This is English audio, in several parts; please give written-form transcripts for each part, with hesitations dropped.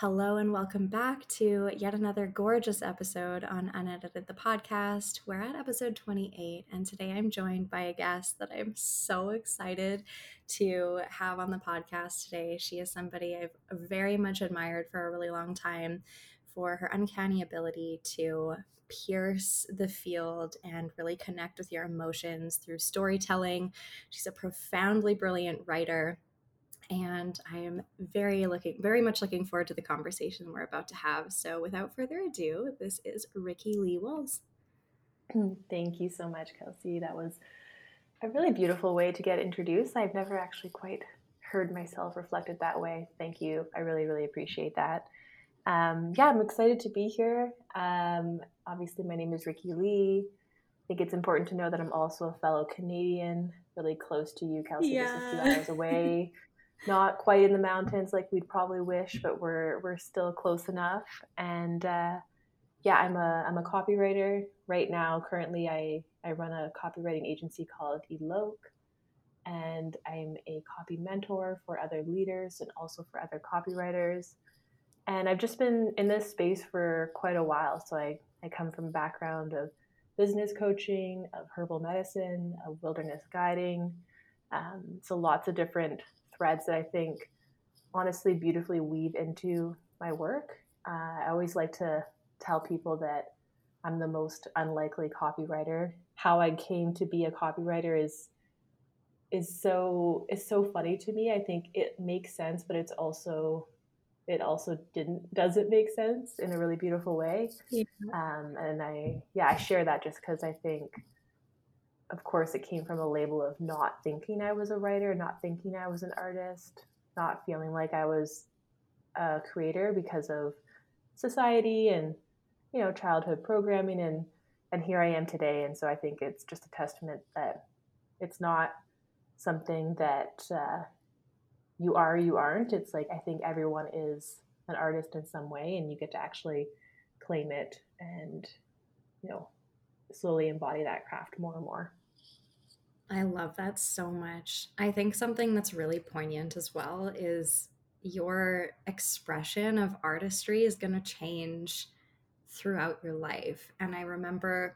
Hello and welcome back to yet another gorgeous episode on Unedited, the podcast. We're at episode 28, and today I'm joined by a guest that I'm so excited to have on the podcast today. She is somebody I've very much admired for a really long time for her uncanny ability to pierce the field and really connect with your emotions through storytelling. She's a profoundly brilliant writer. And I am very much looking forward to the conversation we're about to have. So without further ado, this is Ricky Lee Wolves. Thank you so much, Kelsey. That was a really beautiful way to get introduced. I've never actually quite heard myself reflected that way. Thank you. I really, really appreciate that. I'm excited to be here. Obviously, my name is Ricky Lee. I think it's important to know that I'm also a fellow Canadian, really close to you, Kelsey, just a few hours away. Not quite in the mountains like we'd probably wish, but we're still close enough. And I'm a copywriter right now. Currently, I run a copywriting agency called ELOKE, and I'm a copy mentor for other leaders and also for other copywriters. And I've just been in this space for quite a while. So I come from a background of business coaching, of herbal medicine, of wilderness guiding. So lots of different threads that I think honestly beautifully weave into my work. I always like to tell people that I'm the most unlikely copywriter. How I came to be a copywriter is so funny to me. I think it makes sense, but it also doesn't make sense in a really beautiful way. Yeah. And I share that just because I think, of course, it came from a label of not thinking I was a writer, not thinking I was an artist, not feeling like I was a creator because of society and, you know, childhood programming. And here I am today. And so I think it's just a testament that it's not something that you are or you aren't. It's like, I think everyone is an artist in some way, and you get to actually claim it and, you know, slowly embody that craft more and more. I love that so much. I think something that's really poignant as well is your expression of artistry is going to change throughout your life. And I remember,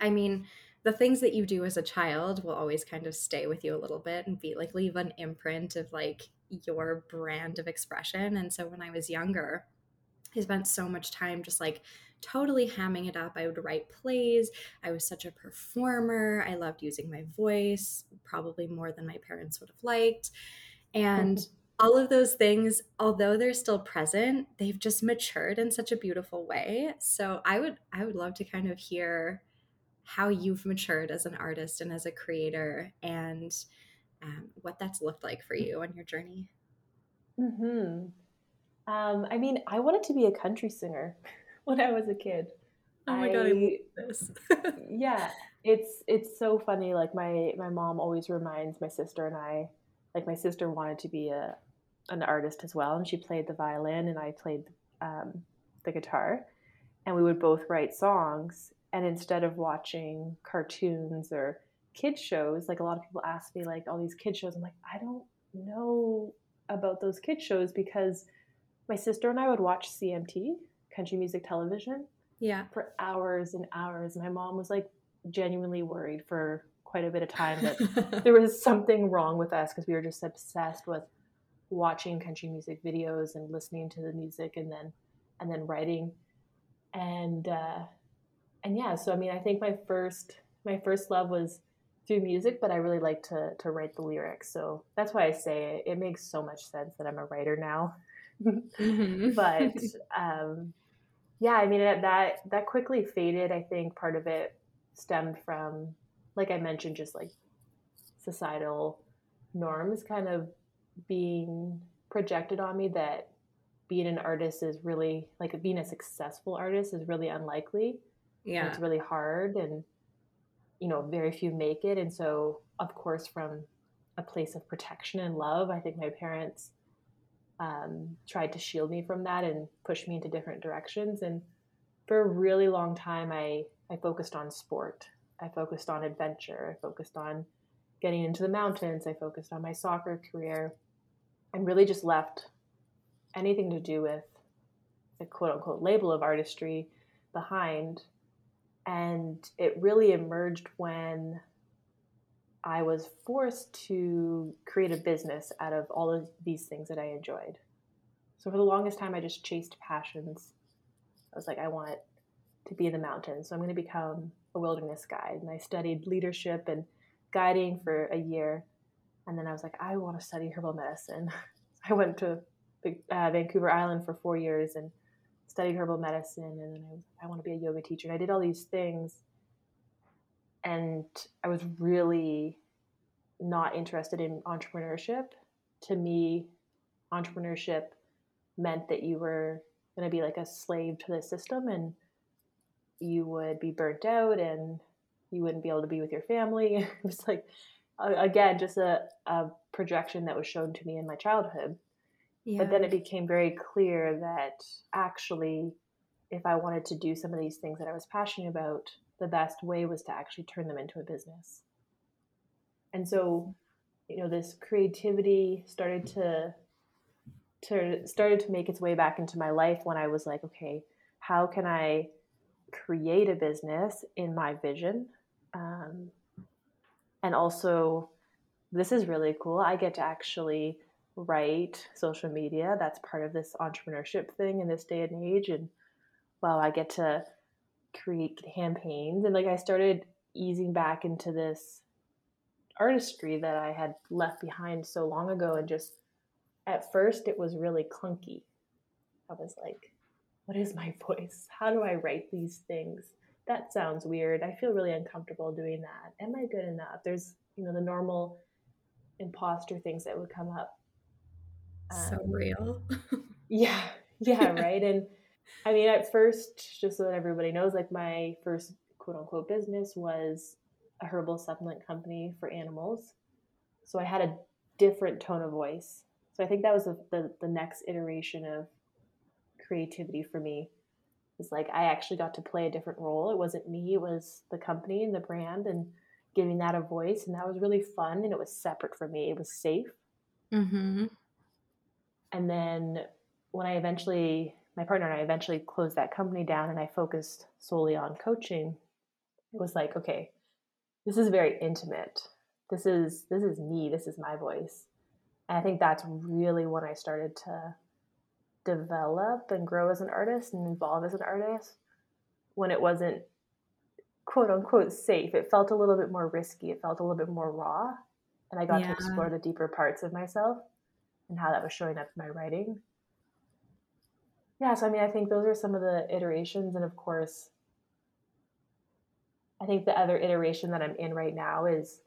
I mean, the things that you do as a child will always kind of stay with you a little bit and be like, leave an imprint of like your brand of expression. And so when I was younger, I spent so much time just like totally hamming it up. I would write plays. I was such a performer. I loved using my voice, probably more than my parents would have liked. And all of those things, although they're still present, they've just matured in such a beautiful way. So I would love to kind of hear how you've matured as an artist and as a creator, and what that's looked like for you on your journey. Mm-hmm. I wanted to be a country singer when I was a kid. Oh my God, I love this. Yeah, it's so funny. Like my mom always reminds my sister and I, like my sister wanted to be an artist as well. And she played the violin and I played the guitar, and we would both write songs. And instead of watching cartoons or kid shows, like a lot of people ask me like all these kid shows, I'm like, I don't know about those kid shows, because my sister and I would watch CMT, country music television, for hours and hours. My mom was like genuinely worried for quite a bit of time that there was something wrong with us, because we were just obsessed with watching country music videos and listening to the music and then writing. I think my first love was through music, but I really like to write the lyrics. So that's why I say it makes so much sense that I'm a writer now. Mm-hmm. That quickly faded. I think part of it stemmed from, like I mentioned, just like societal norms kind of being projected on me that being an artist is really, like being a successful artist is really unlikely. Yeah. And it's really hard, and, you know, very few make it. And so, of course, from a place of protection and love, I think my parents tried to shield me from that and push me into different directions. And for a really long time, I focused on sport. I focused on adventure. I focused on getting into the mountains. I focused on my soccer career, and really just left anything to do with the quote-unquote label of artistry behind. And it really emerged when I was forced to create a business out of all of these things that I enjoyed. So for the longest time, I just chased passions. I was like, I want to be in the mountains, so I'm going to become a wilderness guide. And I studied leadership and guiding for a year. And then I was like, I want to study herbal medicine. I went to Vancouver Island for 4 years and studied herbal medicine. And then I was like, I want to be a yoga teacher. And I did all these things. And I was really not interested in entrepreneurship. To me, entrepreneurship meant that you were going to be like a slave to the system, and you would be burnt out and you wouldn't be able to be with your family. It was like, again, just a projection that was shown to me in my childhood. Yeah. But then it became very clear that actually, if I wanted to do some of these things that I was passionate about, the best way was to actually turn them into a business. And so, you know, this creativity started to make its way back into my life when I was like, okay, how can I create a business in my vision? And also, this is really cool. I get to actually write social media. That's part of this entrepreneurship thing in this day and age. And wow, I get to create campaigns. And like, I started easing back into this artistry that I had left behind so long ago. And just at first it was really clunky. I was like, what is my voice? How do I write these things? That sounds weird. I feel really uncomfortable doing that. Am I good enough? There's, you know, the normal imposter things that would come up. So real. Yeah, right. And I mean, at first, just so that everybody knows, like my first quote unquote business was a herbal supplement company for animals. So I had a different tone of voice. So I think that was the next iteration of creativity for me. It's like I actually got to play a different role. It wasn't me, it was the company and the brand and giving that a voice. And that was really fun. And it was separate from me. It was safe. Mm-hmm. And then when my partner and I eventually closed that company down and I focused solely on coaching, it was like, okay, this is very intimate. This is me. This is my voice. And I think that's really when I started to develop and grow as an artist and evolve as an artist, when it wasn't quote unquote safe. It felt a little bit more risky. It felt a little bit more raw. And I got to explore the deeper parts of myself and how that was showing up in my writing. Yeah, so I mean, I think those are some of the iterations. And of course, I think the other iteration that I'm in right now is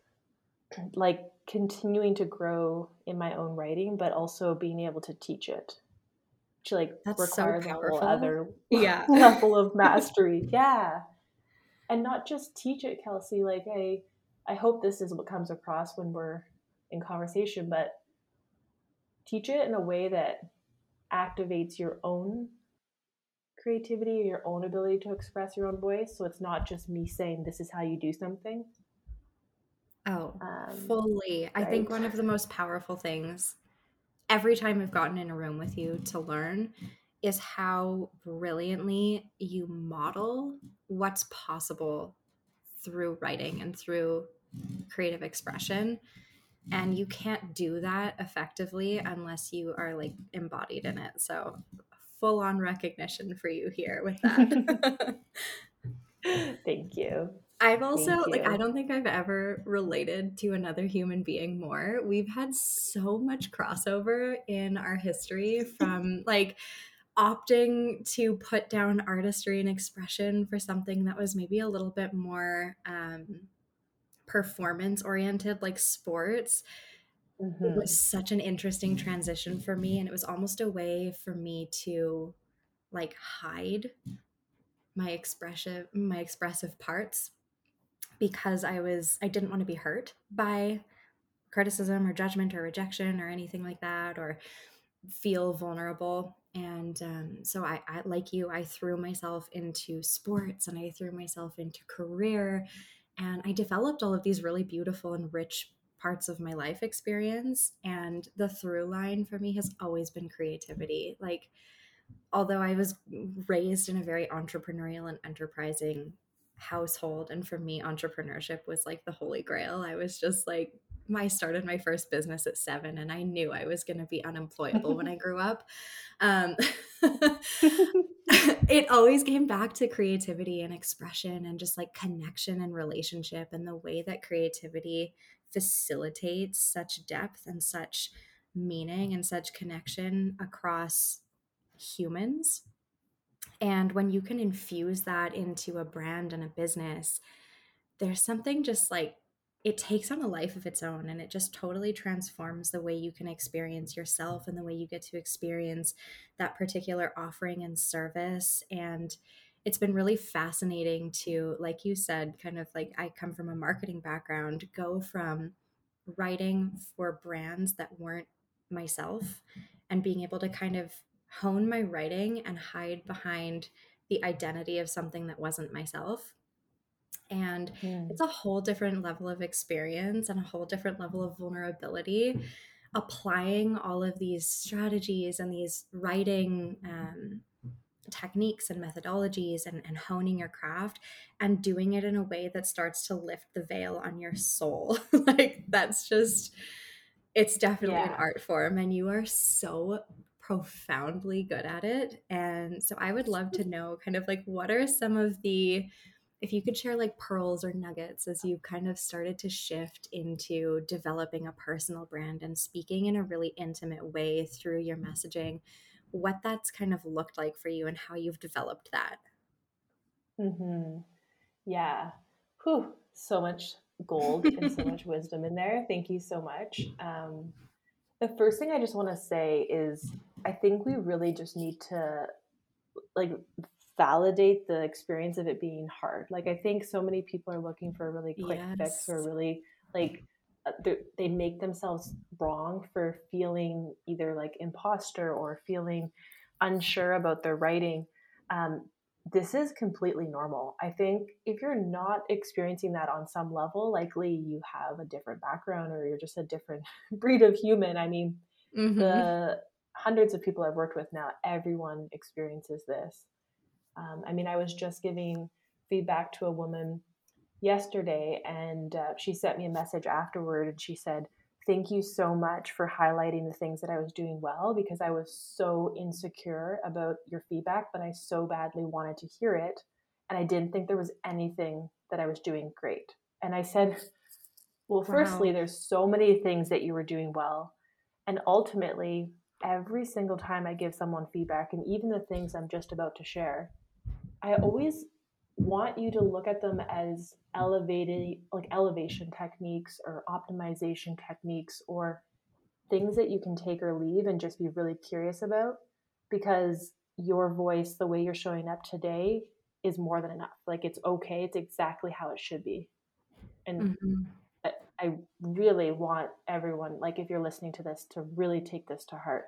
like continuing to grow in my own writing, but also being able to teach it, which like That's requires so a whole other level of mastery. Yeah. And not just teach it, Kelsey. Like, hey, I hope this is what comes across when we're in conversation, but teach it in a way that activates your own creativity, your own ability to express your own voice. So it's not just me saying, this is how you do something. Oh, fully. Right? I think one of the most powerful things every time I've gotten in a room with you to learn is how brilliantly you model what's possible through writing and through creative expression. And you can't do that effectively unless you are like embodied in it. So full on recognition for you here with that. Thank you. I've also like, I don't think I've ever related to another human being more. We've had so much crossover in our history from like opting to put down artistry and expression for something that was maybe a little bit more, performance oriented, like sports. Mm-hmm. It was such an interesting transition for me, and it was almost a way for me to like hide my expressive parts, because I didn't want to be hurt by criticism or judgment or rejection or anything like that, or feel vulnerable. And so I like you, I threw myself into sports and I threw myself into career. And I developed all of these really beautiful and rich parts of my life experience. And the through line for me has always been creativity. Like, although I was raised in a very entrepreneurial and enterprising household, and for me, entrepreneurship was like the holy grail. I was just like, I started my first business at 7, and I knew I was going to be unemployable when I grew up. It always came back to creativity and expression and just like connection and relationship, and the way that creativity facilitates such depth and such meaning and such connection across humans. And when you can infuse that into a brand and a business, there's something just like, it takes on a life of its own, and it just totally transforms the way you can experience yourself and the way you get to experience that particular offering and service. And it's been really fascinating to, like you said, kind of like, I come from a marketing background, go from writing for brands that weren't myself and being able to kind of hone my writing and hide behind the identity of something that wasn't myself. And it's a whole different level of experience and a whole different level of vulnerability, applying all of these strategies and these writing techniques and methodologies and honing your craft and doing it in a way that starts to lift the veil on your soul. Like, that's just, it's definitely an art form, and you are so profoundly good at it. And so I would love to know kind of like, what are some of the, if you could share like pearls or nuggets as you kind of started to shift into developing a personal brand and speaking in a really intimate way through your messaging, what that's kind of looked like for you and how you've developed that. Yeah. Whew. So much gold and so much wisdom in there. Thank you so much. The first thing I just want to say is I think we really just need to like validate the experience of it being hard. Like, I think so many people are looking for a really quick fix, or really like they make themselves wrong for feeling either like imposter or feeling unsure about their writing. This is completely normal. I think if you're not experiencing that on some level, likely you have a different background or you're just a different breed of human. I mean, the hundreds of people I've worked with now, everyone experiences this. I mean, I was just giving feedback to a woman yesterday, and she sent me a message afterward, and she said, "Thank you so much for highlighting the things that I was doing well, because I was so insecure about your feedback, but I so badly wanted to hear it. And I didn't think there was anything that I was doing great." And I said, well, firstly, there's so many things that you were doing well. And ultimately, every single time I give someone feedback, and even the things I'm just about to share, I always want you to look at them as elevated, like elevation techniques or optimization techniques or things that you can take or leave and just be really curious about, because your voice, the way you're showing up today, is more than enough. Like, it's okay. It's exactly how it should be. And I really want everyone, like, if you're listening to this, to really take this to heart.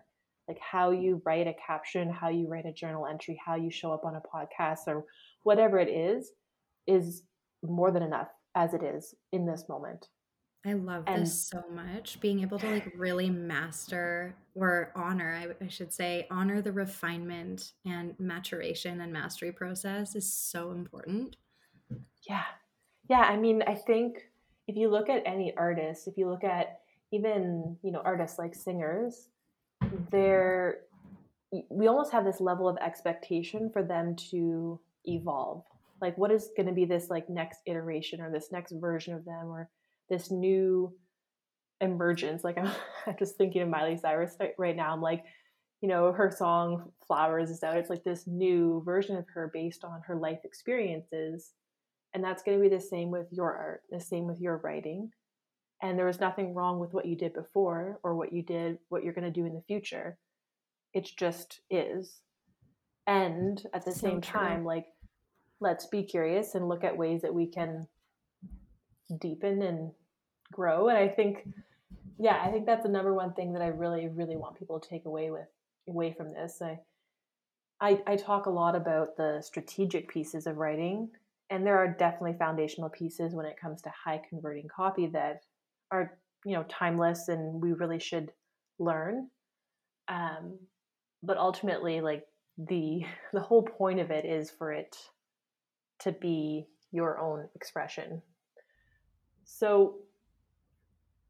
Like, how you write a caption, how you write a journal entry, how you show up on a podcast, or whatever it is more than enough as it is in this moment. I love this so much. Being able to like really master or honor, I should say, honor the refinement and maturation and mastery process is so important. Yeah. Yeah. I mean, I think if you look at any artist, if you look at even, you know, artists like singers, we almost have this level of expectation for them to evolve. Like, what is going to be this like next iteration or this next version of them or this new emergence? Like, I'm just thinking of Miley Cyrus right now. I'm like, you know, her song Flowers is out. It's like this new version of her based on her life experiences. And that's going to be the same with your art, the same with your writing. And there was nothing wrong with what you did before or what you did, what you're going to do in the future. It just is. And at the same time, like, let's be curious and look at ways that we can deepen and grow. And I think, yeah, I think that's the number one thing that I really, really want people to take away from this. I talk a lot about the strategic pieces of writing, and there are definitely foundational pieces when it comes to high converting copy that are you know, timeless and we really should learn. But ultimately, like the whole point of it is for it to be your own expression. So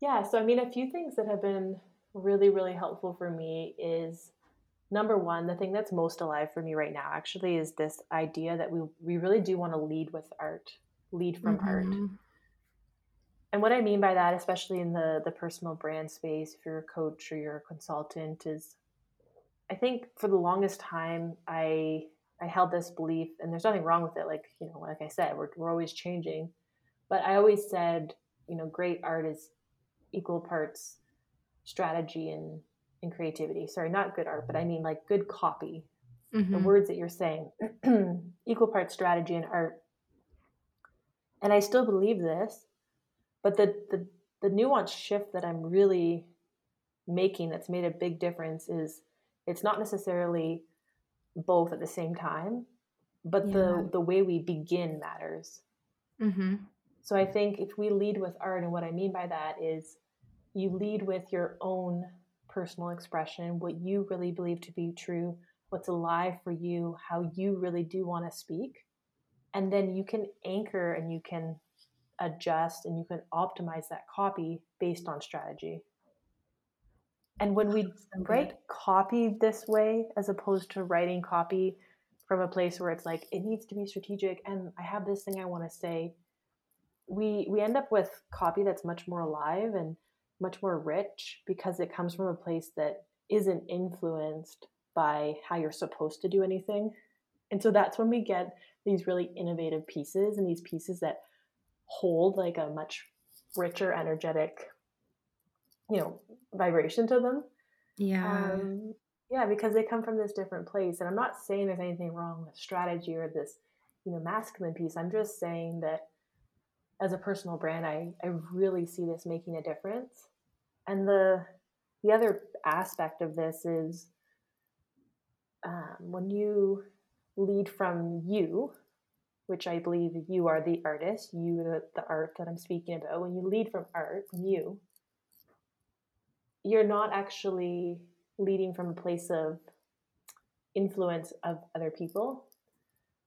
yeah, so I mean, a few things that have been really, really helpful for me is, number one, the thing that's most alive for me right now actually is this idea that we really do want to lead with art, lead from art. And what I mean by that, especially in the personal brand space, if you're a coach or you're a consultant, is I think for the longest time I held this belief, and there's nothing wrong with it. Like, you know, like I said, we're always changing, but I always said, you know, great art is equal parts strategy and creativity. Sorry, not good art, but I mean like good copy, the words that you're saying, equal parts strategy and art. And I still believe this. But the nuanced shift that I'm really making that's made a big difference is it's not necessarily both at the same time, but the way we begin matters. So I think if we lead with art, and what I mean by that is you lead with your own personal expression, what you really believe to be true, what's alive for you, how you really do want to speak. And then you can anchor and you can adjust and you can optimize that copy based on strategy. And when we write copy this way, as opposed to writing copy from a place where it's like, it needs to be strategic and I have this thing I want to say, we end up with copy that's much more alive and much more rich because it comes from a place that isn't influenced by how you're supposed to do anything. And so that's when we get these really innovative pieces and these pieces that hold like a much richer, energetic, you know, vibration to them. Yeah, because they come from this different place. And I'm not saying there's anything wrong with strategy or this, you know, masculine piece. I'm just saying that as a personal brand, I really see this making a difference. And the other aspect of this is when you lead from you, which I believe you are the artist, you the art that I'm speaking about. When you lead from art, you're not actually leading from a place of influence of other people.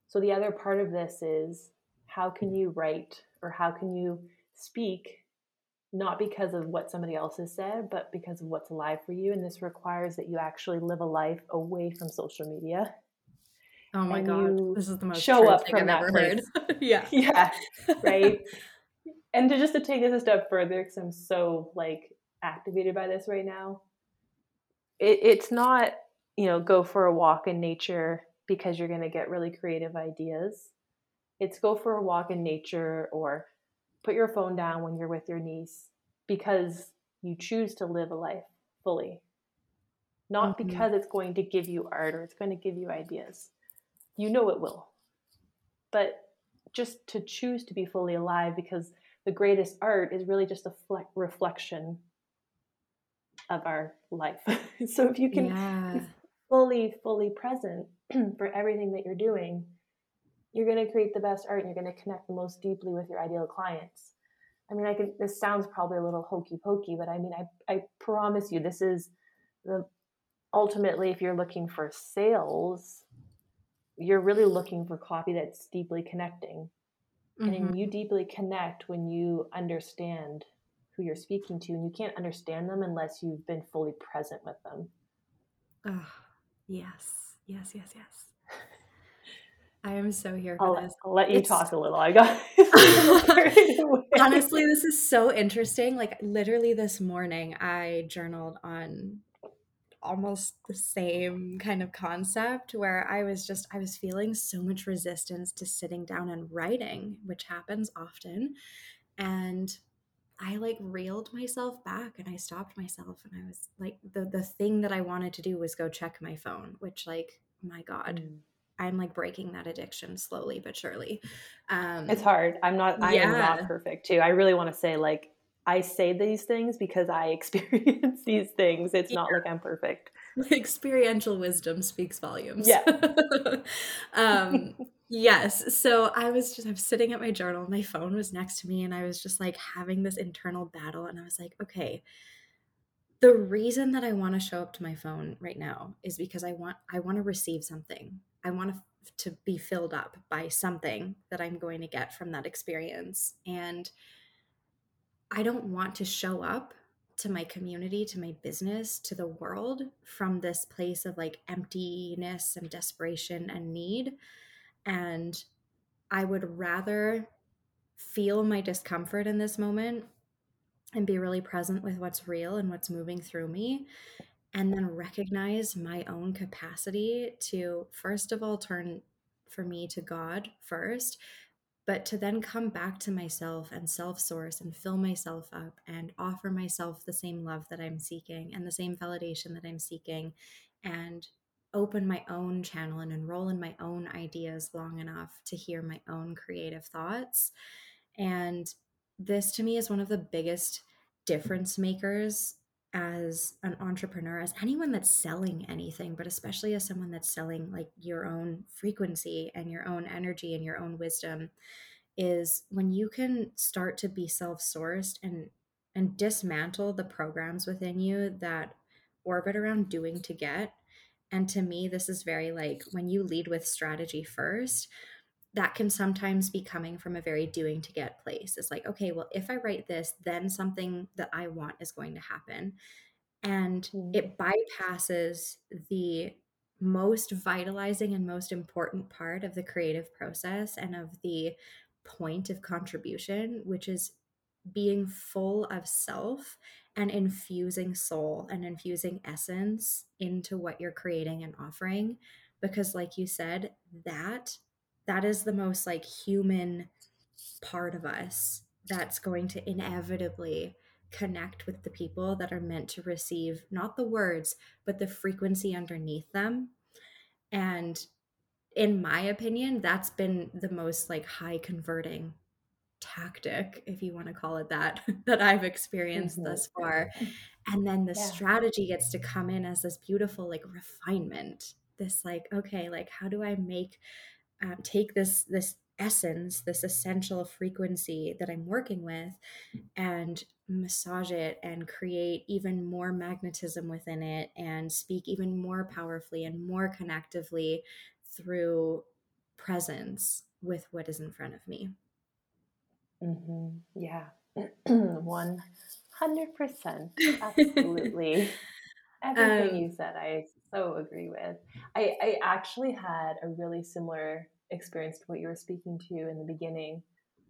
So the other part of this is how can you write or how can you speak, not because of what somebody else has said, but because of what's alive for you. And this requires that you actually live a life away from social media. Oh my God, this is the most show up thing I've ever heard. Yeah. Right. And to take this a step further, because I'm so like activated by this right now. It's not, you know, go for a walk in nature because you're going to get really creative ideas. It's go for a walk in nature or put your phone down when you're with your niece because you choose to live a life fully, not because it's going to give you art or it's going to give you ideas. You know it will, but just to choose to be fully alive, because the greatest art is really just a reflection of our life. So if you can be fully present for everything that you're doing, you're going to create the best art and you're going to connect the most deeply with your ideal clients. I mean, this sounds probably a little hokey pokey, but I mean, I promise you, this is ultimately, if you're looking for sales, you're really looking for copy that's deeply connecting. And you deeply connect when you understand who you're speaking to, and you can't understand them unless you've been fully present with them. Oh, yes. I am so here for this. I'll let you talk a little. I got Honestly, this is so interesting. Like literally this morning I journaled on almost the same kind of concept where I was feeling so much resistance to sitting down and writing, which happens often. And I like reeled myself back and I stopped myself. And I was like, the thing that I wanted to do was go check my phone, which like, my God, I'm like breaking that addiction slowly, but surely. It's hard. I am not perfect too. I really want to say like, I say these things because I experience these things. It's not like I'm perfect. Experiential wisdom speaks volumes. Yeah. Yes. So I'm sitting at my journal. My phone was next to me and I was just like having this internal battle. And I was like, okay, the reason that I want to show up to my phone right now is because I want to receive something. I want to be filled up by something that I'm going to get from that experience. And I don't want to show up to my community, to my business, to the world from this place of like emptiness and desperation and need. And I would rather feel my discomfort in this moment and be really present with what's real and what's moving through me, and then recognize my own capacity to, first of all, turn for me to God first, but to then come back to myself and self-source and fill myself up and offer myself the same love that I'm seeking and the same validation that I'm seeking, and open my own channel and enroll in my own ideas long enough to hear my own creative thoughts. And this to me is one of the biggest difference makers as an entrepreneur, as anyone that's selling anything, but especially as someone that's selling like your own frequency and your own energy and your own wisdom, is when you can start to be self-sourced and dismantle the programs within you that orbit around doing to get. And to me, this is very like when you lead with strategy first, that can sometimes be coming from a very doing to get place. It's like, okay, well, if I write this, then something that I want is going to happen. And it bypasses the most vitalizing and most important part of the creative process and of the point of contribution, which is being full of self and infusing soul and infusing essence into what you're creating and offering. Because like you said, that is the most like human part of us that's going to inevitably connect with the people that are meant to receive, not the words, but the frequency underneath them. And in my opinion, that's been the most like high converting tactic, if you want to call it that, that I've experienced thus far. And then the strategy gets to come in as this beautiful like refinement, this like, okay, like how do I make take this essence, this essential frequency that I'm working with, and massage it and create even more magnetism within it and speak even more powerfully and more connectively through presence with what is in front of me. Mm-hmm. Yeah. 100%. Absolutely. Everything you said, I so agree with. I actually had a really similar experience to what you were speaking to in the beginning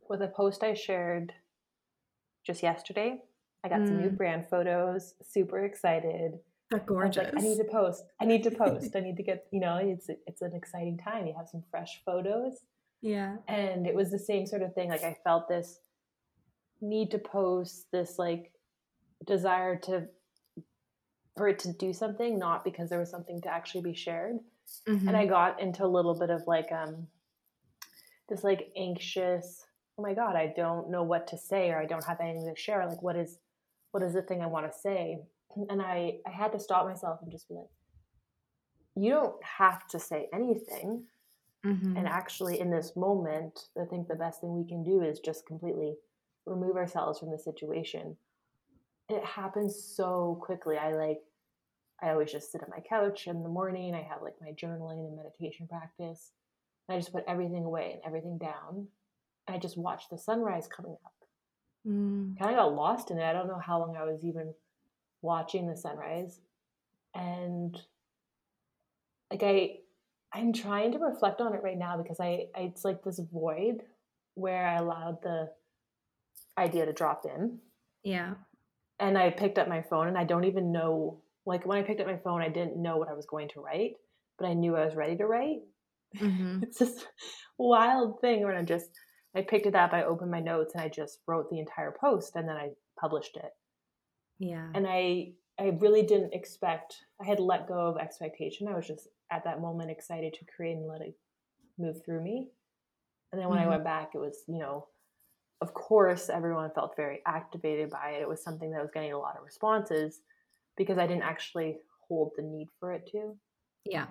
with a post I shared just yesterday. I got some new brand photos, super excited. They're gorgeous. I was like, I need to post. I need to get, it's an exciting time. You have some fresh photos. Yeah. And it was the same sort of thing. Like I felt this need to post, this like desire for it to do something, not because there was something to actually be shared. Mm-hmm. And I got into a little bit of like this like anxious, oh my God, I don't know what to say, or I don't have anything to share. Like what is the thing I want to say? And I had to stop myself and just be like, you don't have to say anything. Mm-hmm. And actually in this moment, I think the best thing we can do is just completely remove ourselves from the situation. It happens so quickly. I always just sit on my couch in the morning. I have like my journaling and meditation practice. And I just put everything away and everything down. And I just watch the sunrise coming up. Kind of got lost in it. I don't know how long I was even watching the sunrise. And like I'm trying to reflect on it right now because it's like this void where I allowed the idea to drop in. Yeah. And I picked up my phone and I don't even know, like when I picked up my phone, I didn't know what I was going to write, but I knew I was ready to write. Mm-hmm. It's this wild thing when I picked it up, I opened my notes and I just wrote the entire post and then I published it. Yeah. And I really didn't expect, I had let go of expectation. I was just at that moment excited to create and let it move through me. And then when I went back, it was, of course, everyone felt very activated by it. It was something that was getting a lot of responses because I didn't actually hold the need for it to. Yeah.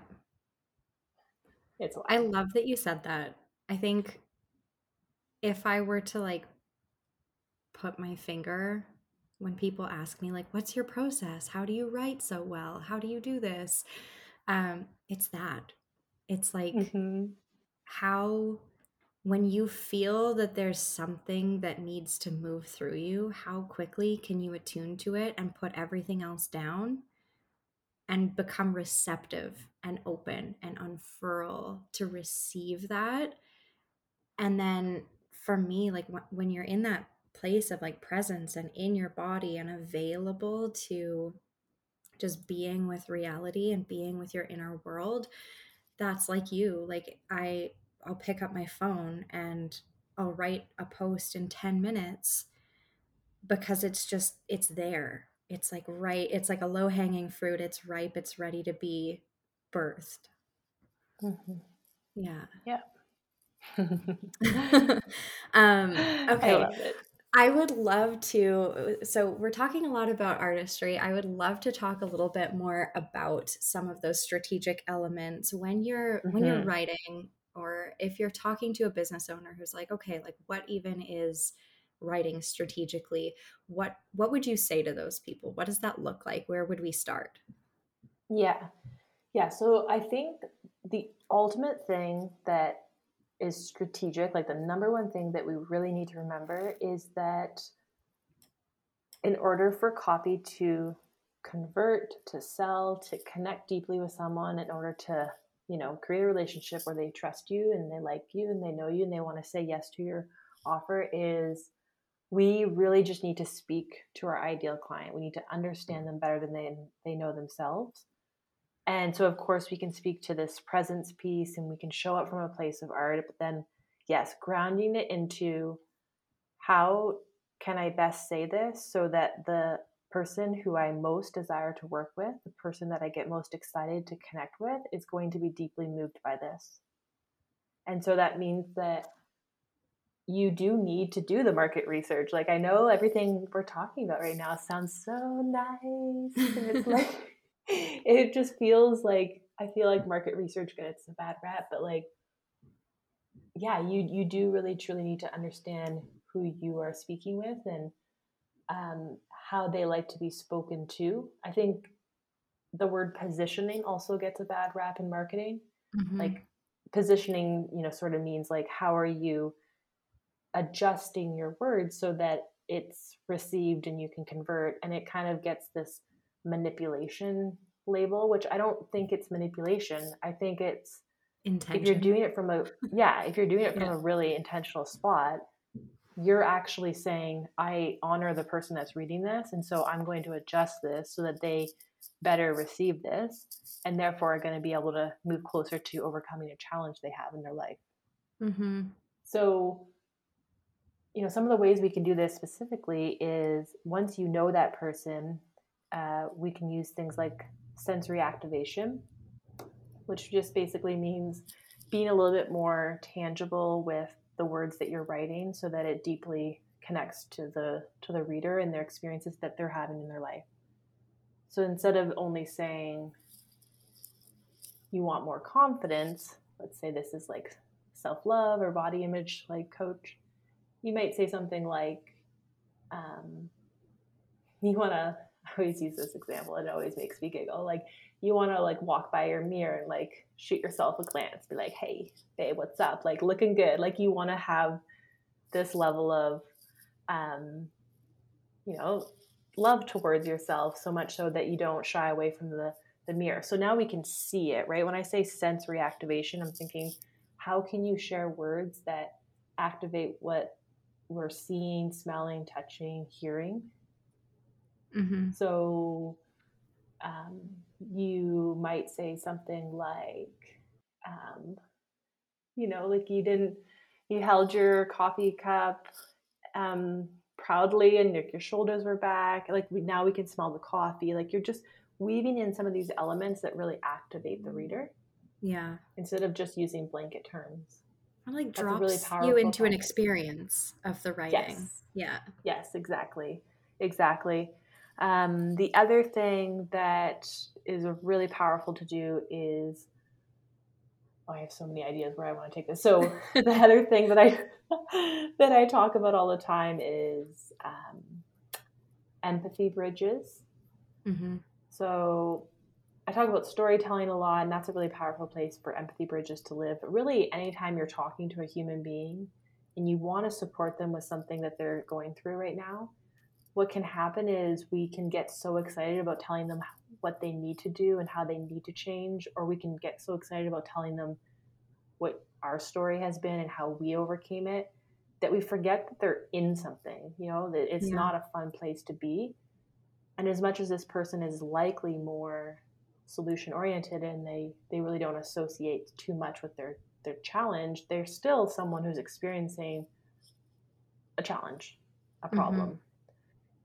It's a lot. I love that you said that. I think if I were to like put my finger, when people ask me like, what's your process? How do you write so well? How do you do this? It's that. It's like how, when you feel that there's something that needs to move through you, how quickly can you attune to it and put everything else down and become receptive and open and unfurl to receive that? And then for me, like when you're in that place of like presence and in your body and available to just being with reality and being with your inner world, that's like you. Like I'll pick up my phone and I'll write a post in 10 minutes because it's just, it's there. It's like right, it's like a low-hanging fruit. It's ripe. It's ready to be birthed. Yeah. Yeah. Okay. I love it. I would love to, so we're talking a lot about artistry. I would love to talk a little bit more about some of those strategic elements when you're writing, or if you're talking to a business owner who's like, okay, like what even is writing strategically? What would you say to those people? What does that look like? Where would we start? Yeah. So I think the ultimate thing that is strategic, like the number one thing that we really need to remember, is that in order for copy to convert, to sell, to connect deeply with someone, in order to, you know, create a relationship where they trust you and they like you and they know you and they want to say yes to your offer, is we really just need to speak to our ideal client. We need to understand them better than they know themselves. And so, of course, we can speak to this presence piece and we can show up from a place of art, but then, yes, grounding it into how can I best say this so that the person who I most desire to work with, the person that I get most excited to connect with, is going to be deeply moved by this. And so that means that you do need to do the market research. Like, I know everything we're talking about right now sounds so nice. And it's like... it just feels like, I feel like market research gets a bad rap, but like, yeah, you do really truly need to understand who you are speaking with and how they like to be spoken to. I think the word positioning also gets a bad rap in marketing. Like positioning, you know, sort of means like, how are you adjusting your words so that it's received and you can convert? And it kind of gets this manipulation label, which I don't think it's manipulation. I think it's intention. If you're doing it from a really intentional spot, you're actually saying, I honor the person that's reading this, and so I'm going to adjust this so that they better receive this, and therefore are going to be able to move closer to overcoming a challenge they have in their life. So, you know, some of the ways we can do this specifically is, once you know that person, we can use things like sensory activation, which just basically means being a little bit more tangible with the words that you're writing so that it deeply connects to the reader and their experiences that they're having in their life. So instead of only saying you want more confidence, let's say this is like self-love or body image like coach, you might say something like, you want to... I always use this example and it always makes me giggle. Like, you want to like walk by your mirror and like shoot yourself a glance, be like, hey, babe, what's up? Like, looking good. Like, you want to have this level of, you know, love towards yourself, so much so that you don't shy away from the mirror. So now we can see it, right? When I say sensory activation, I'm thinking, how can you share words that activate what we're seeing, smelling, touching, hearing? So you might say something like, you know, like you held your coffee cup proudly and like your shoulders were back. Like, now we can smell the coffee. Like, you're just weaving in some of these elements that really activate the reader. Yeah. Instead of just using blanket terms. It like drops really you into an experience of the writing. Yes. Yeah. Yes, exactly. The other thing that is really powerful to do is, I have so many ideas where I want to take this. So the other thing that I talk about all the time is empathy bridges. Mm-hmm. So I talk about storytelling a lot, and that's a really powerful place for empathy bridges to live. But really, anytime you're talking to a human being and you want to support them with something that they're going through right now, what can happen is we can get so excited about telling them what they need to do and how they need to change, or we can get so excited about telling them what our story has been and how we overcame it that we forget that they're in something, you know, that it's not a fun place to be. And as much as this person is likely more solution oriented and they really don't associate too much with their challenge, they're still someone who's experiencing a challenge, a problem. Mm-hmm.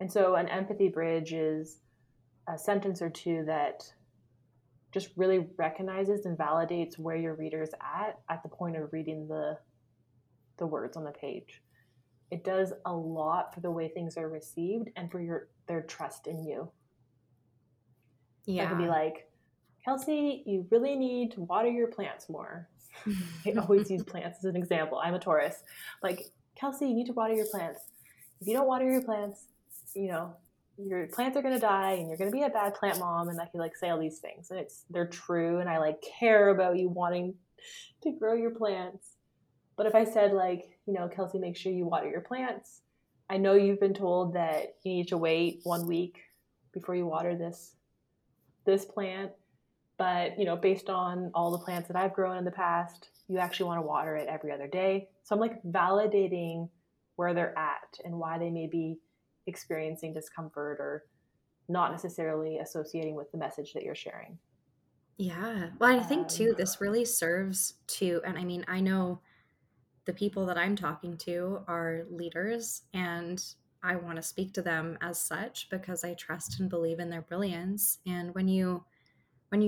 And so an empathy bridge is a sentence or two that just really recognizes and validates where your reader's at the point of reading the words on the page. It does a lot for the way things are received and for their trust in you. Yeah. So it can be like, Kelsey, you really need to water your plants more. I always use plants as an example. I'm a Taurus. Like, Kelsey, you need to water your plants. If you don't water your plants, you know, your plants are going to die and you're going to be a bad plant mom. And I can like say all these things, and they're true. And I like care about you wanting to grow your plants. But if I said like, you know, Kelsey, make sure you water your plants. I know you've been told that you need to wait 1 week before you water this plant. But, you know, based on all the plants that I've grown in the past, you actually want to water it every other day. So I'm like validating where they're at and why they may be experiencing discomfort or not necessarily associating with the message that you're sharing. Yeah. Well, I think too, this really serves to, and I mean, I know the people that I'm talking to are leaders and I want to speak to them as such because I trust and believe in their brilliance. And when you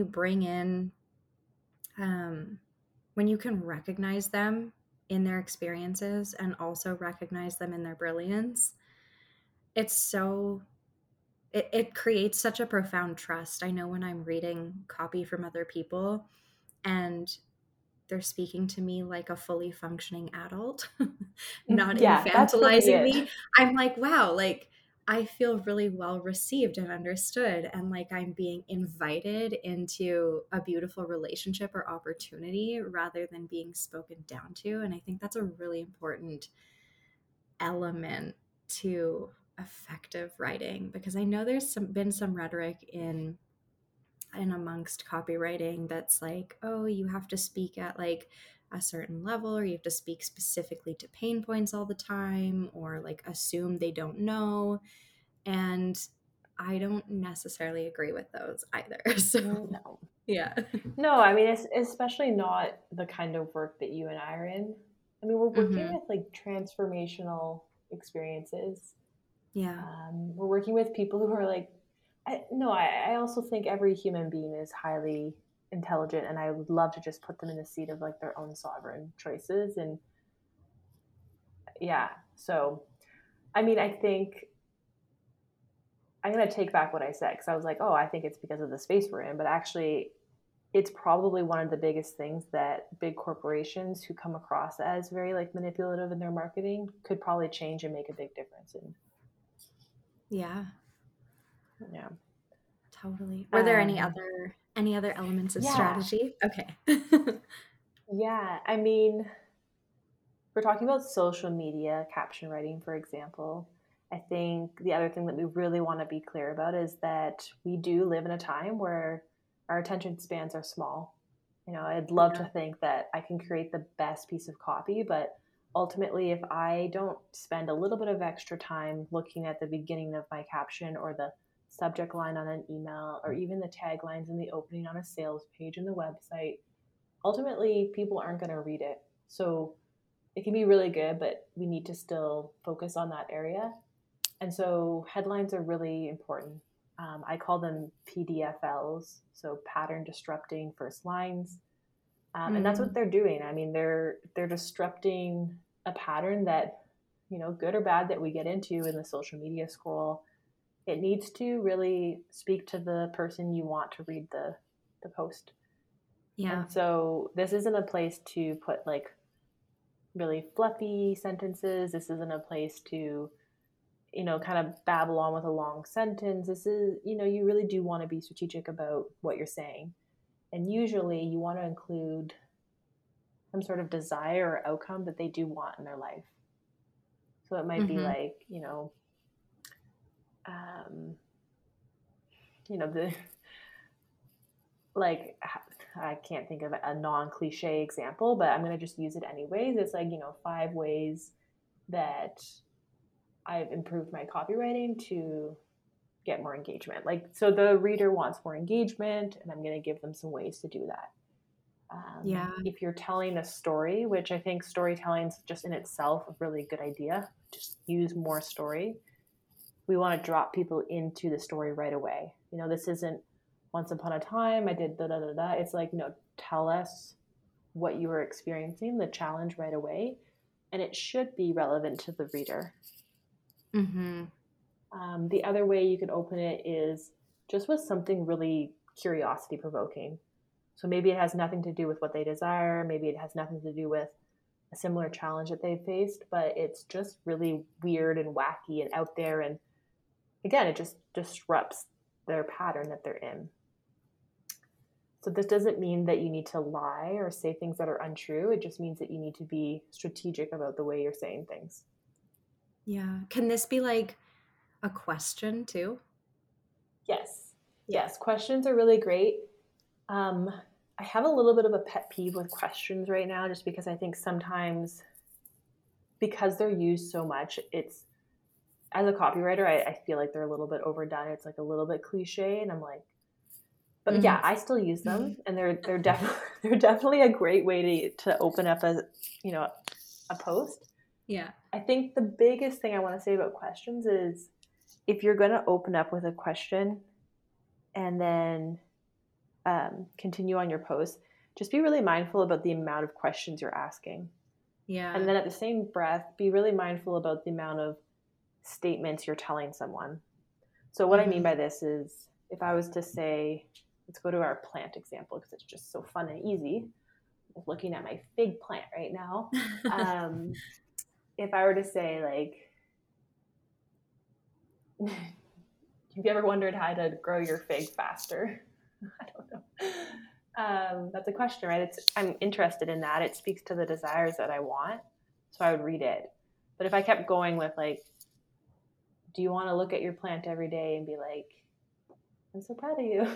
bring in, when you can recognize them in their experiences and also recognize them in their brilliance, it creates such a profound trust. I know when I'm reading copy from other people and they're speaking to me like a fully functioning adult, not infantilizing me, I'm like, wow, like I feel really well received and understood. And like I'm being invited into a beautiful relationship or opportunity rather than being spoken down to. And I think that's a really important element to effective writing, because I know there's been some rhetoric in amongst copywriting that's like, oh, you have to speak at like a certain level, or you have to speak specifically to pain points all the time, or like assume they don't know. And I don't necessarily agree with those either. So no. Yeah. No, I mean, it's especially not the kind of work that you and I are in. I mean, we're working with like transformational experiences. Yeah. We're working with people who are like, I also think every human being is highly intelligent, and I would love to just put them in the seat of like their own sovereign choices. And yeah, so, I mean, I think I'm going to take back what I said, because I was like, oh, I think it's because of the space we're in, but actually it's probably one of the biggest things that big corporations who come across as very like manipulative in their marketing could probably change and make a big difference in. Yeah. Yeah. Totally. Were there any other elements of strategy? Okay. Yeah. I mean, we're talking about social media caption writing, for example. I think the other thing that we really want to be clear about is that we do live in a time where our attention spans are small. You know, I'd love to think that I can create the best piece of copy, but ultimately, if I don't spend a little bit of extra time looking at the beginning of my caption or the subject line on an email or even the taglines in the opening on a sales page in the website, ultimately people aren't going to read it. So it can be really good, but we need to still focus on that area. And so headlines are really important. I call them PDFLs, so pattern disrupting first lines. And that's what they're doing. I mean, they're disrupting a pattern that, you know, good or bad, that we get into in the social media scroll. It needs to really speak to the person you want to read the post. Yeah. And so this isn't a place to put like really fluffy sentences. This isn't a place to, you know, kind of babble on with a long sentence. This is, you know, you really do want to be strategic about what you're saying. And usually you want to include some sort of desire or outcome that they do want in their life. So it might be like, like, I can't think of a non-cliche example, but I'm going to just use it anyways. It's like, 5 ways that I've improved my copywriting to get more engagement. Like, so the reader wants more engagement, and I'm going to give them some ways to do that. If you're telling a story, which I think storytelling's just in itself a really good idea, just use more story. We want to drop people into the story right away. You know, this isn't once upon a time I did da da da da. It's like, no, tell us what you were experiencing, the challenge right away, and it should be relevant to the reader. Mm-hmm. The other way you could open it is just with something really curiosity provoking. So maybe it has nothing to do with what they desire. Maybe it has nothing to do with a similar challenge that they faced, but it's just really weird and wacky and out there. And again, it just disrupts their pattern that they're in. So this doesn't mean that you need to lie or say things that are untrue. It just means that you need to be strategic about the way you're saying things. Yeah. Can this be like a question too? Yes. Yes. Questions are really great. I have a little bit of a pet peeve with questions right now, just because I think sometimes because they're used so much, it's, as a copywriter, I feel like they're a little bit overdone. It's like a little bit cliche, and I'm like, but yeah, I still use them, and they're definitely a great way to open up a post. Yeah. I think the biggest thing I want to say about questions is if you're going to open up with a question and then continue on your post, just be really mindful about the amount of questions you're asking. Yeah. And then at the same breath, be really mindful about the amount of statements you're telling someone. So what I mean by this is, if I was to say, let's go to our plant example because it's just so fun and easy. I'm looking at my fig plant right now. If I were to say, like, have you ever wondered how to grow your fig faster? I don't know. That's a question, right? I'm interested in that. It speaks to the desires that I want. So I would read it. But if I kept going with like, do you want to look at your plant every day and be like, I'm so proud of you.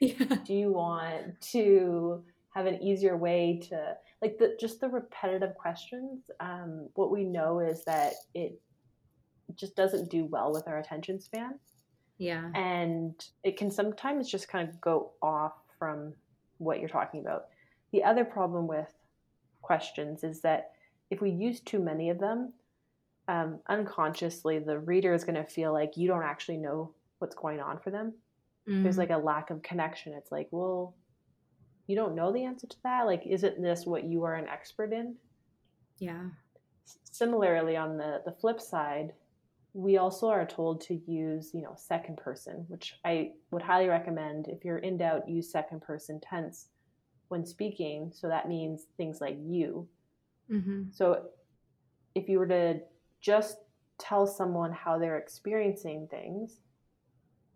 Yeah. Do you want to have an easier way to like the repetitive questions? What we know is that it just doesn't do well with our attention span. Yeah. And it can sometimes just kind of go off from what you're talking about. The other problem with questions is that if we use too many of them, unconsciously, the reader is going to feel like you don't actually know what's going on for them. Mm-hmm. There's like a lack of connection. It's like, well, you don't know the answer to that. Like, isn't this what you are an expert in? Yeah. Similarly, on the flip side, we also are told to use, second person, which I would highly recommend. If you're in doubt, use second person tense when speaking. So that means things like you. Mm-hmm. So if you were to just tell someone how they're experiencing things,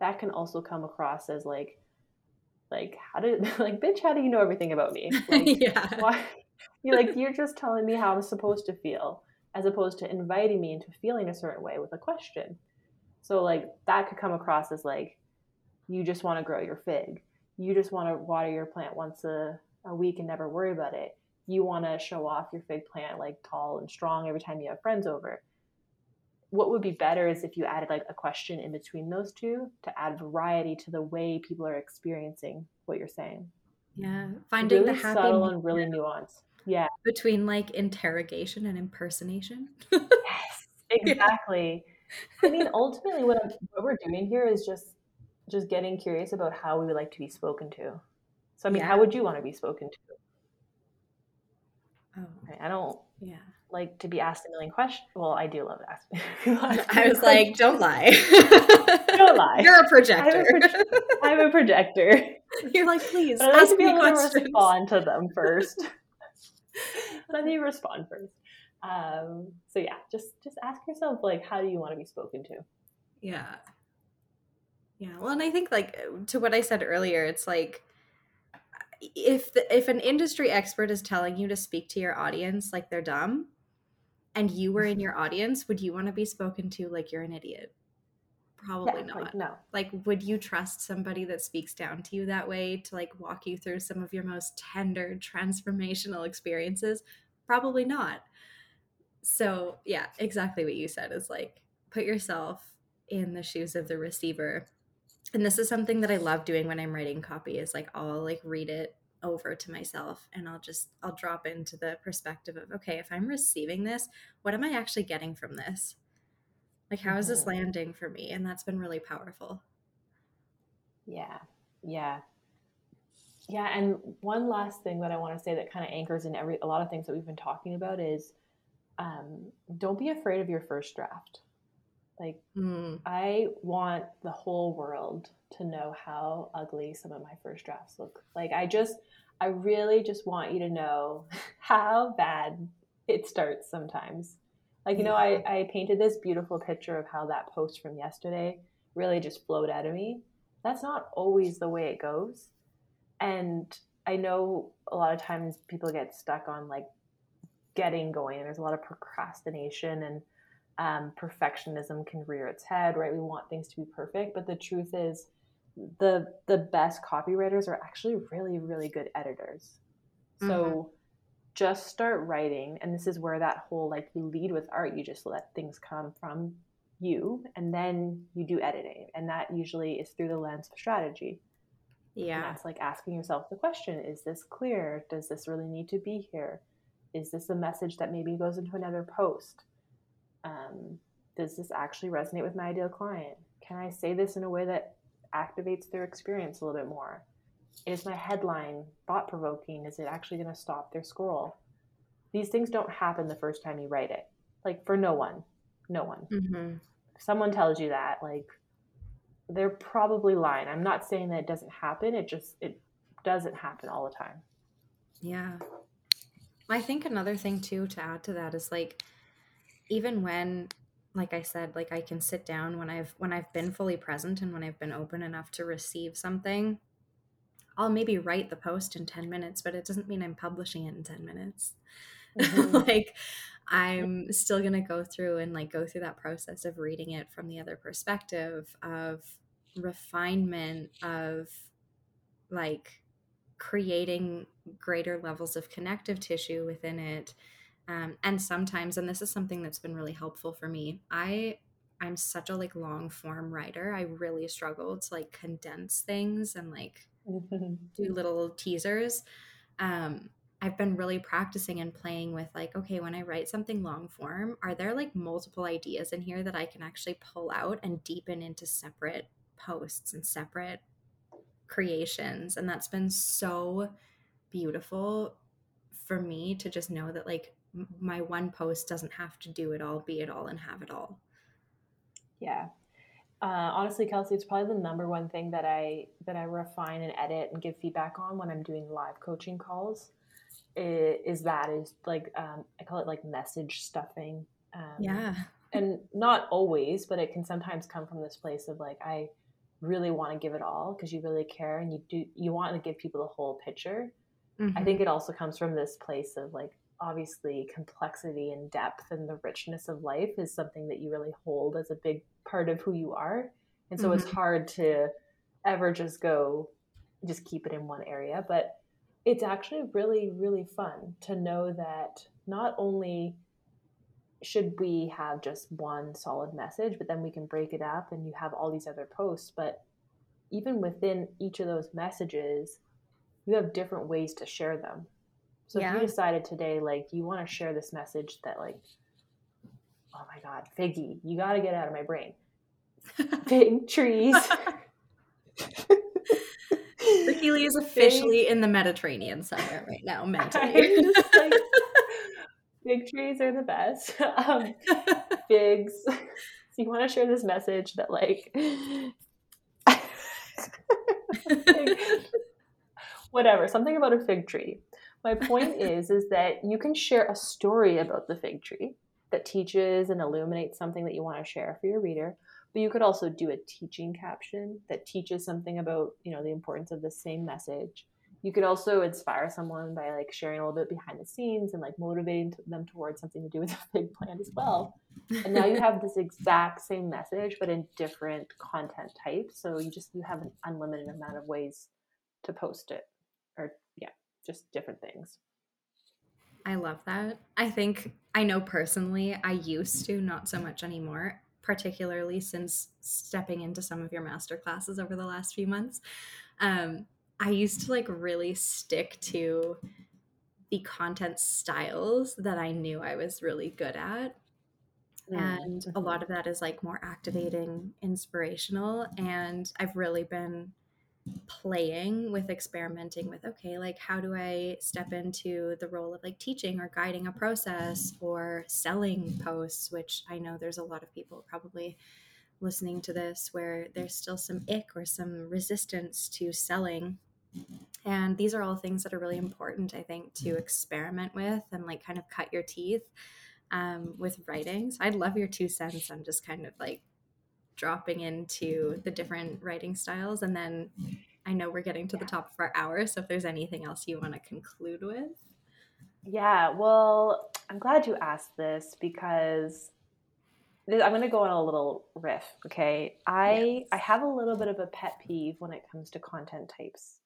that can also come across as like, bitch, how do you know everything about me? Like, yeah. Why? You're just telling me how I'm supposed to feel, as opposed to inviting me into feeling a certain way with a question. So that could come across as you just want to grow your fig. You just want to water your plant once a week and never worry about it. You want to show off your fig plant tall and strong every time you have friends over. What would be better is if you added a question in between those two to add variety to the way people are experiencing what you're saying. Yeah. Finding really the happy subtle and really nuanced. Yeah. Between interrogation and impersonation. Yes, exactly. Yeah. I mean, ultimately what we're doing here is just getting curious about how we would like to be spoken to. So, I mean, how would you want to be spoken to? Oh. I don't like to be asked a million questions. Well, I do love asking. I was like, don't lie. Don't lie. You're a projector. I'm a projector. You're like, please ask me questions. To respond to them first. Let me respond first. So yeah, just ask yourself, like, how do you want to be spoken to? Yeah. Yeah. Well, and I think, like, to what I said earlier, it's like, if an industry expert is telling you to speak to your audience like they're dumb, and you were in your audience, would you want to be spoken to like you're an idiot? Probably not. Like, no. Like, would you trust somebody that speaks down to you that way to, like, walk you through some of your most tender transformational experiences? Probably not. So yeah, exactly what you said is, like, put yourself in the shoes of the receiver. And this is something that I love doing when I'm writing copy, is, like, I'll, like, read it over to myself and I'll drop into the perspective of, okay, if I'm receiving this, what am I actually getting from this? Like, how is this landing for me? And that's been really powerful. Yeah. Yeah. Yeah. And one last thing that I want to say that kind of anchors in a lot of things that we've been talking about is, don't be afraid of your first draft. Like, I want the whole world to know how ugly some of my first drafts look. Like, I really just want you to know how bad it starts sometimes. Like, you know, I painted this beautiful picture of how that post from yesterday really just flowed out of me. That's not always the way it goes. And I know a lot of times people get stuck on, like, getting going, and there's a lot of procrastination, and perfectionism can rear its head, right? We want things to be perfect, but the truth is the best copywriters are actually really, really good editors. Mm-hmm. So just start writing. And this is where that whole, like, you lead with art, you just let things come from you, and then you do editing. And that usually is through the lens of strategy. Yeah. And that's, like, asking yourself the question, is this clear? Does this really need to be here? Is this a message that maybe goes into another post? Does this actually resonate with my ideal client? Can I say this in a way that activates their experience a little bit more? Is my headline thought-provoking? Is it actually going to stop their scroll? These things don't happen the first time you write it. Like, for no one. Mm-hmm. If someone tells you that, like, they're probably lying. I'm not saying that it doesn't happen. It doesn't happen all the time. Yeah. I think another thing too, to add to that, is, like, even when, like I said, like, I can sit down when I've been fully present and when I've been open enough to receive something, I'll maybe write the post in 10 minutes, but it doesn't mean I'm publishing it in 10 minutes. Mm-hmm. Like, I'm still going to go through and, like, go through that process of reading it from the other perspective, of refinement, of, like, creating greater levels of connective tissue within it. And sometimes, and this is something that's been really helpful for me, I'm such a, like, long form writer. I really struggle to, like, condense things and, like, do little teasers. I've been really practicing and playing with, like, okay, when I write something long form, are there, like, multiple ideas in here that I can actually pull out and deepen into separate posts and separate creations? And that's been so beautiful for me to just know that, like, my one post doesn't have to do it all, be it all, and have it all. Yeah. Honestly, Kelsey, it's probably the number one thing that I refine and edit and give feedback on when I'm doing live coaching calls is like, I call it, like, message stuffing. Yeah. And not always, but it can sometimes come from this place of, like, I really want to give it all because you really care and you want to give people the whole picture. Mm-hmm. I think it also comes from this place of, like, obviously complexity and depth and the richness of life is something that you really hold as a big part of who you are. And so it's hard to ever just keep it in one area, but it's actually really, really fun to know that not only should we have just one solid message, but then we can break it up and you have all these other posts, but even within each of those messages, you have different ways to share them. So if you decided today, like, you want to share this message that, like, oh my God, Figgy, you got to get out of my brain. Fig trees. Ricky Lee is officially in the Mediterranean somewhere right now, mentally. Just, like, fig trees are the best. Figs. So you want to share this message that, like, whatever, something about a fig tree. My point is that you can share a story about the fig tree that teaches and illuminates something that you want to share for your reader. But you could also do a teaching caption that teaches something about, you know, the importance of the same message. You could also inspire someone by like sharing a little bit behind the scenes and like motivating them towards something to do with the fig plant as well. And now you have this exact same message, but in different content types. So you have an unlimited amount of ways to post it, or yeah, just different things. I love that. I know personally, I used to, not so much anymore, particularly since stepping into some of your master classes over the last few months. I used to like really stick to the content styles that I knew I was really good at. And a lot of that is like more activating, inspirational. And I've really been playing with, experimenting with, okay, like how do I step into the role of like teaching or guiding a process or selling posts, which I know there's a lot of people probably listening to this where there's still some ick or some resistance to selling. And these are all things that are really important, I think, to experiment with and like kind of cut your teeth with writing. So I'd love your 2 cents. I'm just kind of like dropping into the different writing styles. And then I know we're getting to the top of our hour. So if there's anything else you want to conclude with. Yeah, well, I'm glad you asked this because I'm going to go on a little riff, okay? I have a little bit of a pet peeve when it comes to content types,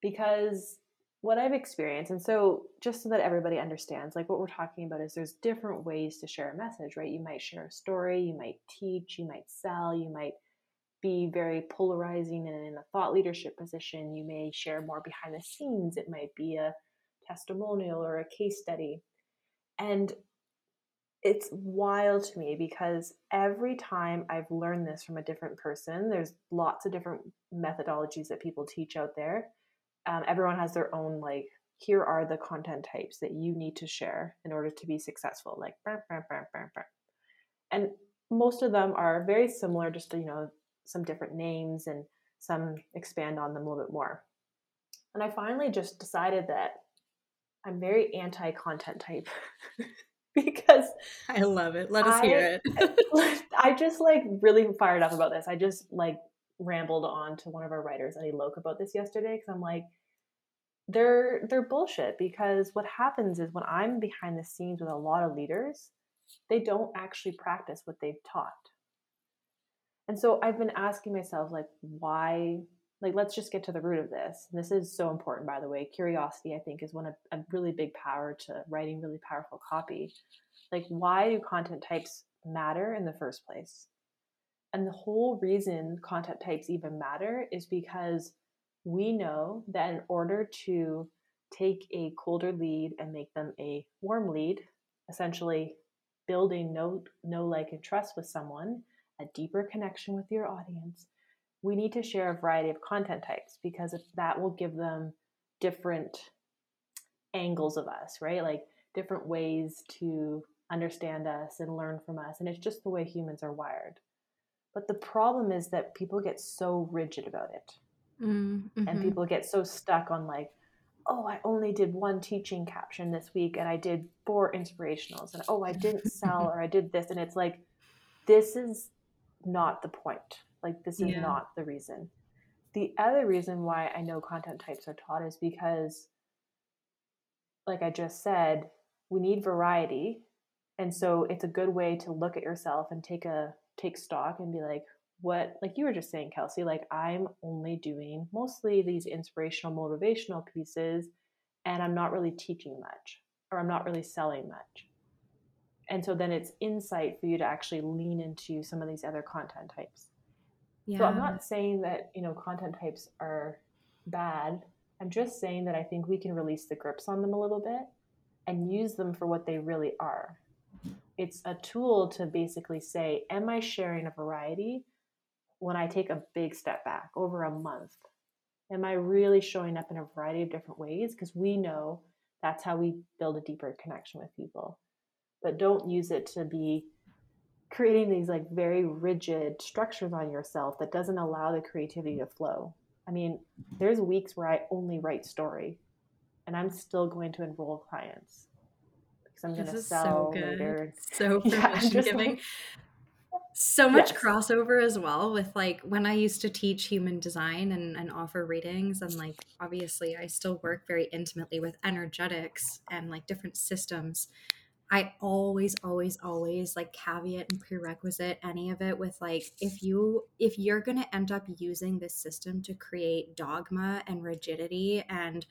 because what I've experienced, and so just so that everybody understands, like what we're talking about is there's different ways to share a message, right? You might share a story, you might teach, you might sell, you might be very polarizing and in a thought leadership position. You may share more behind the scenes. It might be a testimonial or a case study. And it's wild to me because every time I've learned this from a different person, there's lots of different methodologies that people teach out there. Everyone has their own, like, here are the content types that you need to share in order to be successful, like, and most of them are very similar, just, you know, some different names and some expand on them a little bit more. And I finally just decided that I'm very anti-content type. Because I love it. Let us hear it. I just like really fired up about this. I just like rambled on to one of our writers at ELOKE about this yesterday because I'm like, they're bullshit, because what happens is when I'm behind the scenes with a lot of leaders, they don't actually practice what they've taught. And so I've been asking myself, like, why? Like, let's just get to the root of this. And this is so important, by the way. Curiosity, I think, is one of a really big power to writing really powerful copy. Like, why do content types matter in the first place? And the whole reason content types even matter is because we know that in order to take a colder lead and make them a warm lead, essentially building know, like, and trust with someone, a deeper connection with your audience, we need to share a variety of content types, because that will give them different angles of us, right? Like different ways to understand us and learn from us. And it's just the way humans are wired. But the problem is that people get so rigid about it. Mm-hmm. And people get so stuck on like, oh, I only did one teaching caption this week and I did 4 inspirationals, and oh, I didn't sell or I did this. And it's like, this is not the point. Like, this is not the reason. The other reason why I know content types are taught is because, like I just said, we need variety. And so it's a good way to look at yourself and take stock and be like, what, like you were just saying, Kelsey, like I'm only doing mostly these inspirational, motivational pieces, and I'm not really teaching much, or I'm not really selling much. And so then it's insight for you to actually lean into some of these other content types. Yeah. So I'm not saying that, you know, content types are bad. I'm just saying that I think we can release the grips on them a little bit and use them for what they really are. It's a tool to basically say, am I sharing a variety when I take a big step back over a month? Am I really showing up in a variety of different ways? Because we know that's how we build a deeper connection with people. But don't use it to be creating these like very rigid structures on yourself that doesn't allow the creativity to flow. I mean, there's weeks where I only write story and I'm still going to enroll clients because I'm going to sell so later. So permission giving. Like, so much crossover as well with like when I used to teach human design and offer readings, and like obviously I still work very intimately with energetics and like different systems. I always like caveat and prerequisite any of it with like, if you're going to end up using this system to create dogma and rigidity and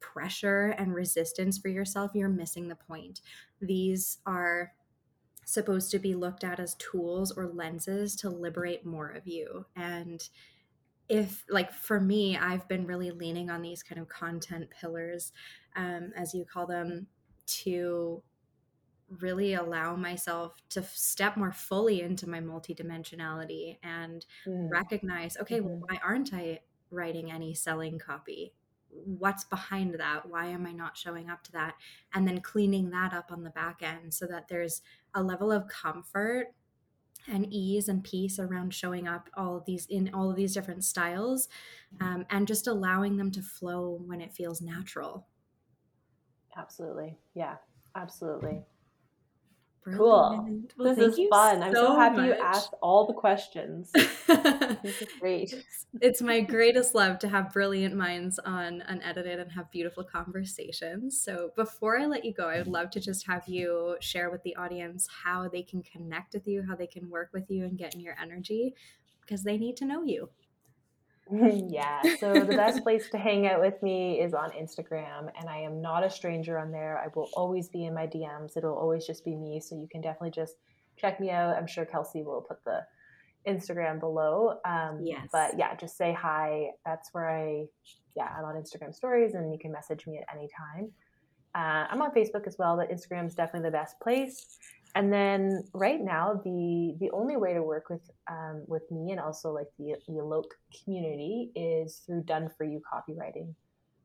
pressure and resistance for yourself, you're missing the point. These are supposed to be looked at as tools or lenses to liberate more of you. And if, like, for me, I've been really leaning on these kind of content pillars, as you call them, to really allow myself to step more fully into my multidimensionality and recognize, okay, well, why aren't I writing any selling copy? What's behind that? Why am I not showing up to that? And then cleaning that up on the back end so that there's a level of comfort and ease and peace around showing up in all of these different styles, and just allowing them to flow when it feels natural. Absolutely. Yeah, absolutely. Brilliant. Cool. Well, this is fun. I'm so happy you asked all the questions. This is great. It's my greatest love to have brilliant minds on Unedited and have beautiful conversations. So before I let you go, I would love to just have you share with the audience how they can connect with you, how they can work with you and get in your energy, because they need to know you. Yeah. So the best place to hang out with me is on Instagram, and I am not a stranger on there. I will always be in my DMs. It'll always just be me. So you can definitely just check me out. I'm sure Kelsey will put the Instagram below. Yes. But yeah, just say hi. That's where I'm on Instagram stories, and you can message me at any time. I'm on Facebook as well, but Instagram is definitely the best place. And then right now, the only way to work with me and also like the ELOKE community is through done-for-you copywriting.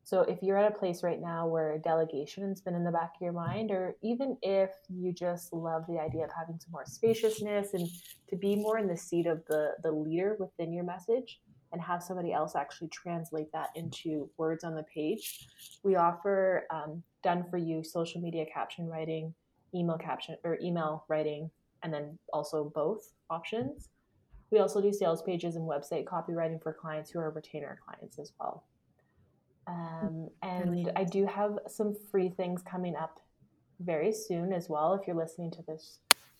So if you're at a place right now where delegation has been in the back of your mind, or even if you just love the idea of having some more spaciousness and to be more in the seat of the leader within your message and have somebody else actually translate that into words on the page, we offer done-for-you social media caption writing, email caption or email writing, and then also both options. We also do sales pages and website copywriting for clients who are retainer clients as well. And I do have some free things coming up very soon as well, if you're listening to this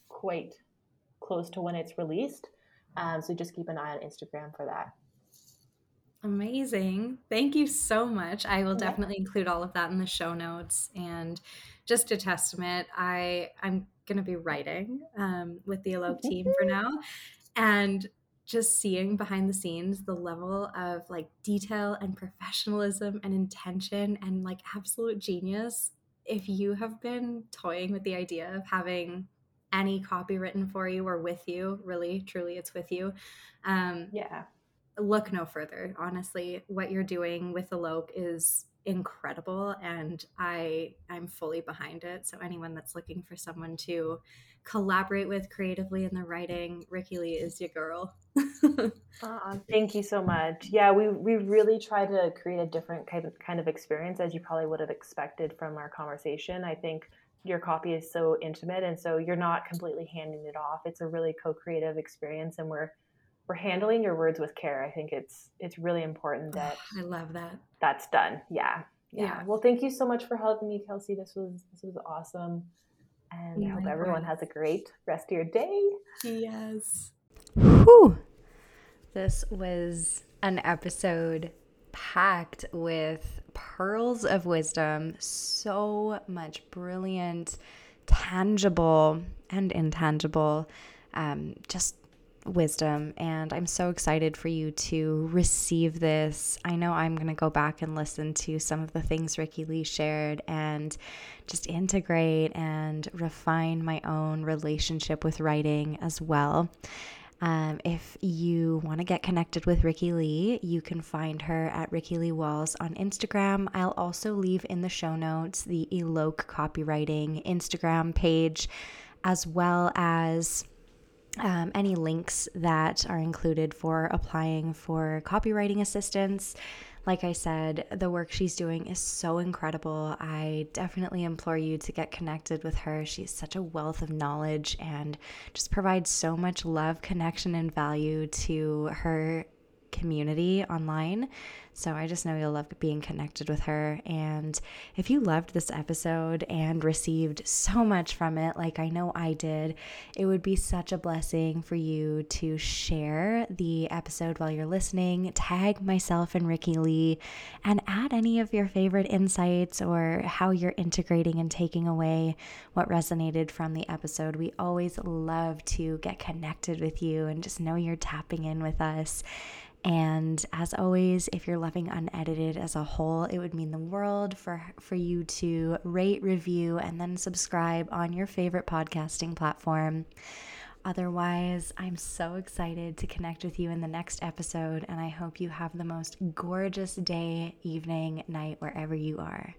quite close to when it's released. So just keep an eye on Instagram for that. Amazing. Thank you so much. I will definitely include all of that in the show notes. And just a testament, I'm going to be writing with the ELOKE team for now. And just seeing behind the scenes the level of like detail and professionalism and intention and like absolute genius. If you have been toying with the idea of having any copy written for you or with you, really, truly, it's with you. Look no further. Honestly, what you're doing with ELOKE is incredible, and I'm fully behind it. So anyone that's looking for someone to collaborate with creatively in the writing, Ricky Lee is your girl. Thank you so much. Yeah, we really try to create a different kind of experience, as you probably would have expected from our conversation. I think your copy is so intimate, and so you're not completely handing it off. It's a really co-creative experience, and we're handling your words with care. I think it's really important that I love that that's done. Yeah. Well, thank you so much for helping me, Kelsey. This was awesome. And I hope everyone has a great rest of your day. Yes. Whew. This was an episode packed with pearls of wisdom, so much brilliant, tangible and intangible, just wisdom, and I'm so excited for you to receive this. I know I'm going to go back and listen to some of the things Ricky Lee shared and just integrate and refine my own relationship with writing as well. If you want to get connected with Ricky Lee, you can find her at Ricky Lee Wolves on Instagram. I'll also leave in the show notes the ELOKE copywriting Instagram page, as well as any links that are included for applying for copywriting assistance. Like I said, the work she's doing is so incredible. I definitely implore you to get connected with her. She's such a wealth of knowledge and just provides so much love, connection, and value to her community online. So I just know you'll love being connected with her. And if you loved this episode and received so much from it, like I know I did, it would be such a blessing for you to share the episode while you're listening, tag myself and Ricky Lee, and add any of your favorite insights or how you're integrating and taking away what resonated from the episode. We always love to get connected with you and just know you're tapping in with us. And as always, if you're loving Unedited as a whole, it would mean the world for you to rate, review, and then subscribe on your favorite podcasting platform. Otherwise, I'm so excited to connect with you in the next episode, and I hope you have the most gorgeous day, evening, night, wherever you are.